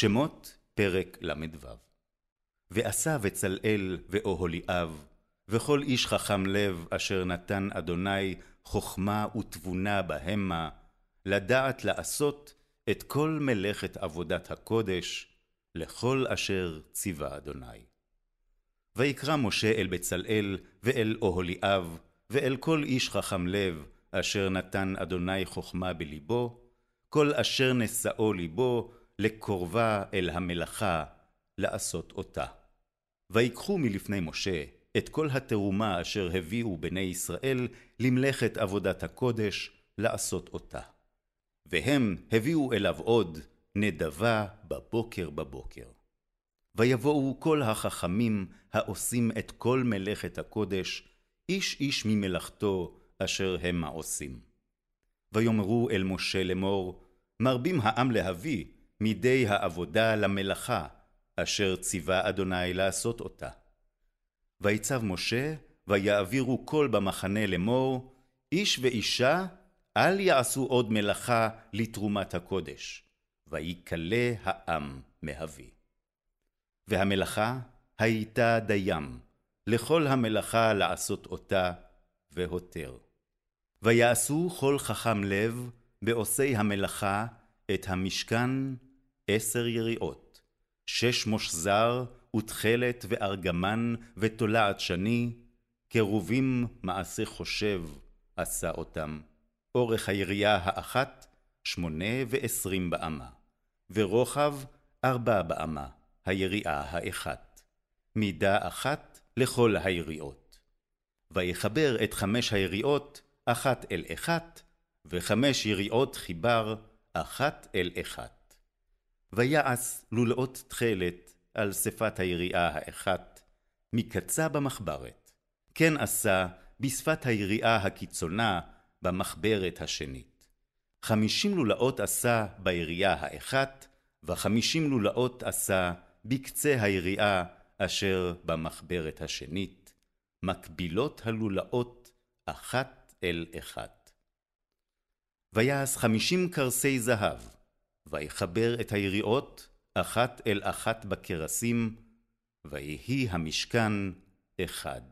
שמות פרק למדו. ועשה בצלאל ואוהליאב וכל איש חכם לב אשר נתן אדוני חוכמה ותבונה בהמה לדעת לעשות את כל מלאכת עבודת הקודש לכל אשר ציווה אדוני. ויקרא משה אל בצלאל ואל אוהליאב ואל כל איש חכם לב אשר נתן אדוני חוכמה בליבו, כל אשר נשאו ליבו לקרבה אל המלאכה לעשות אותה. ויקחו מלפני משה את כל התרומה אשר הביאו בני ישראל למלאכת עבודת הקודש לעשות אותה. והם הביאו אליו עוד נדבה בבוקר בבוקר. ויבואו כל החכמים העושים את כל מלאכת הקודש, איש איש ממלאכתו אשר הם העושים. ויאמרו אל משה לאמור, מרבים העם להביא מידי העבודה למלאכה, אשר ציווה אדוני לעשות אותה. ויצב משה, ויעבירו כל במחנה לאמור, איש ואישה, אל יעשו עוד מלאכה לתרומת הקודש, ויקלה העם מהביא. והמלאכה הייתה דיים, לכל המלאכה לעשות אותה, והותר. ויעשו כל חכם לב בעושי המלאכה את המשכן 10 יריעות, 6 מושזר ותכלת וארגמן ותולעת שני, קרובים מעשה חושב עשה אותם. אורך היריעה האחת 18 באמה, ורוחב 4 באמה, היריעה האחת. מידה 1 לכל היריעות. ויחבר את 5 היריעות 1 אל 1, ו5 יריעות חיבר 1 אל 1. ויעש לולאות תכלת על שפת היריעה האחת, מקצה במחברת. כן עשה בשפת היריעה הקיצונה במחברת השנית. 50 לולאות עשה ביריעה האחת, ו50 לולאות עשה בקצה היריעה אשר במחברת השנית, מקבילות הלולאות 1 אל 1. ויעש 50 קרסי זהב, ויחבר את היריעות 1 אל 1 בקרסים, ויהי המשכן 1.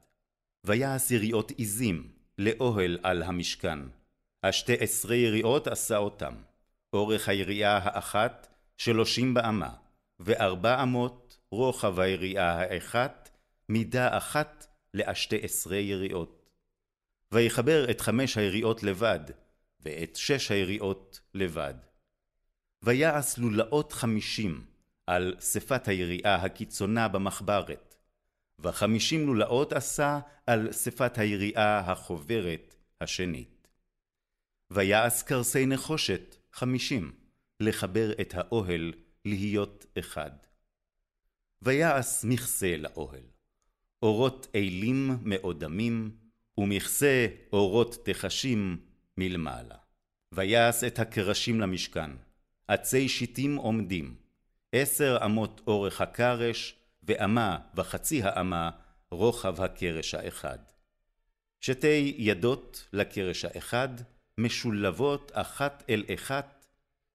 ויעש יריעות עזים לאוהל על המשכן, 12 יריעות עשה אותם, אורך היריעה האחת 30 באמה, 4 אמות רוחב היריעה האחת, מידה 1 ל-12 יריעות. ויחבר את 5 היריעות לבד, ואת 6 היריעות לבד. ויעש לולאות 50 על שפת היריעה הקיצונה במחברת, ו50 לולאות עשה על שפת היריעה החוברת השנית. ויעש קרסי נחושת 50, לחבר את האוהל להיות 1. ויעש מכסה לאוהל, אורות אילים מאודמים, ומכסה אורות תחשים מלמעלה. ויעש את הקרשים למשכן, עצי שיטים עומדים, 10 אמות אורך הקרש, ואמה וחצי האמה רוחב הקרש האחד. 2 ידות לקרש האחד, משולבות 1 אל 1,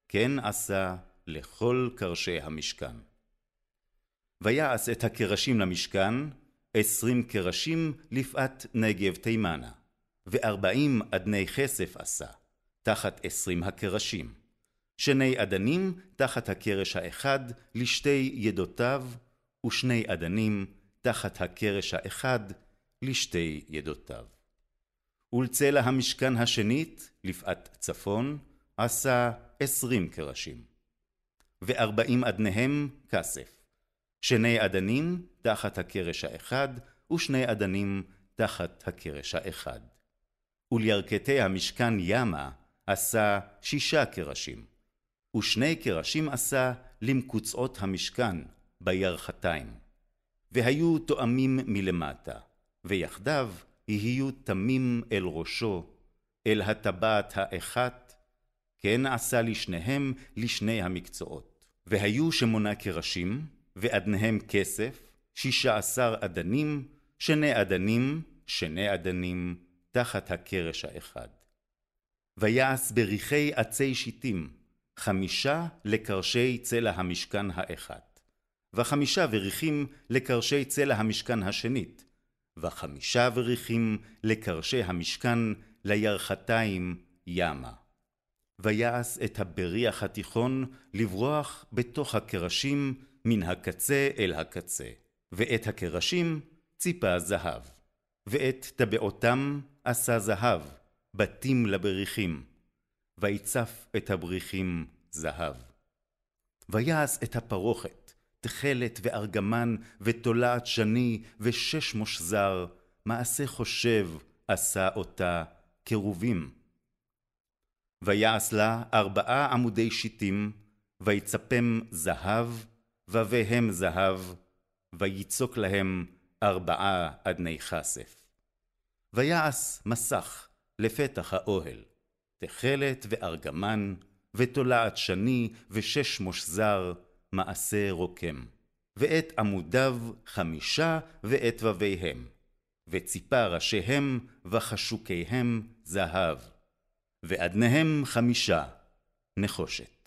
כן עשה לכל קרשי המשכן. ויעש את הקרשים למשכן, 20 קרשים לפאת נגב תימנה, 40 אדני כסף עשה, תחת 20 הקרשים. 2 אדנים תחת הקרש האחד ל2 ידותיו, 2 אדנים תחת הקרש האחד ל2 ידותיו. ולצלע המשכן השנית, לפאת צפון, עשה 20 קרשים. 40 אדניהם כסף, 2 אדנים תחת הקרש האחד, 2 אדנים תחת הקרש האחד. ולירכתי המשכן ימה עשה 6 קרשים, 2 קרשים עשה למקוצעות המשכן בירכתיים. והיו תואמים מלמטה, ויחדיו יהיו תמים אל ראשו, אל הטבעת האחת, כן עשה לשניהם לשני המקצועות. והיו 8 קרשים, ואדניהם כסף, 16 אדנים, 2 אדנים, 2 אדנים, תחת הקרש האחד. ויעש בריחי עצי שיטים, 5 לקרשי צלע המשכן האחד, 5 וריחים לקרשי צלע המשכן השנית, 5 וריחים לקרשי המשכן לירכתיים ימה. ויעש את הבריח התיכון לברוח בתוך הקרשים מן הקצה אל הקצה, ואת הקרשים ציפה זהב, ואת טבעותם עשה זהב, בתים לבריחים, ויצף את הבריחים זהב. ויעש את הפרוכת, תכלת וארגמן ותולעת שני ושש מושזר, מעשה חושב עשה אותה קירובים. ויעש לה 4 עמודי שיטים, ויצפם זהב, וביהם זהב, ויצוק להם 4 אדני חסף. ויעש מסך לפתח האוהל, תכלת וארגמן, ותולעת שני ושש מושזר, מעשה רוקם. ואת עמודיו 5 ואת וביהם, וציפה ראשיהם וחשוקיהם זהב, ואדניהם 5 נחושת.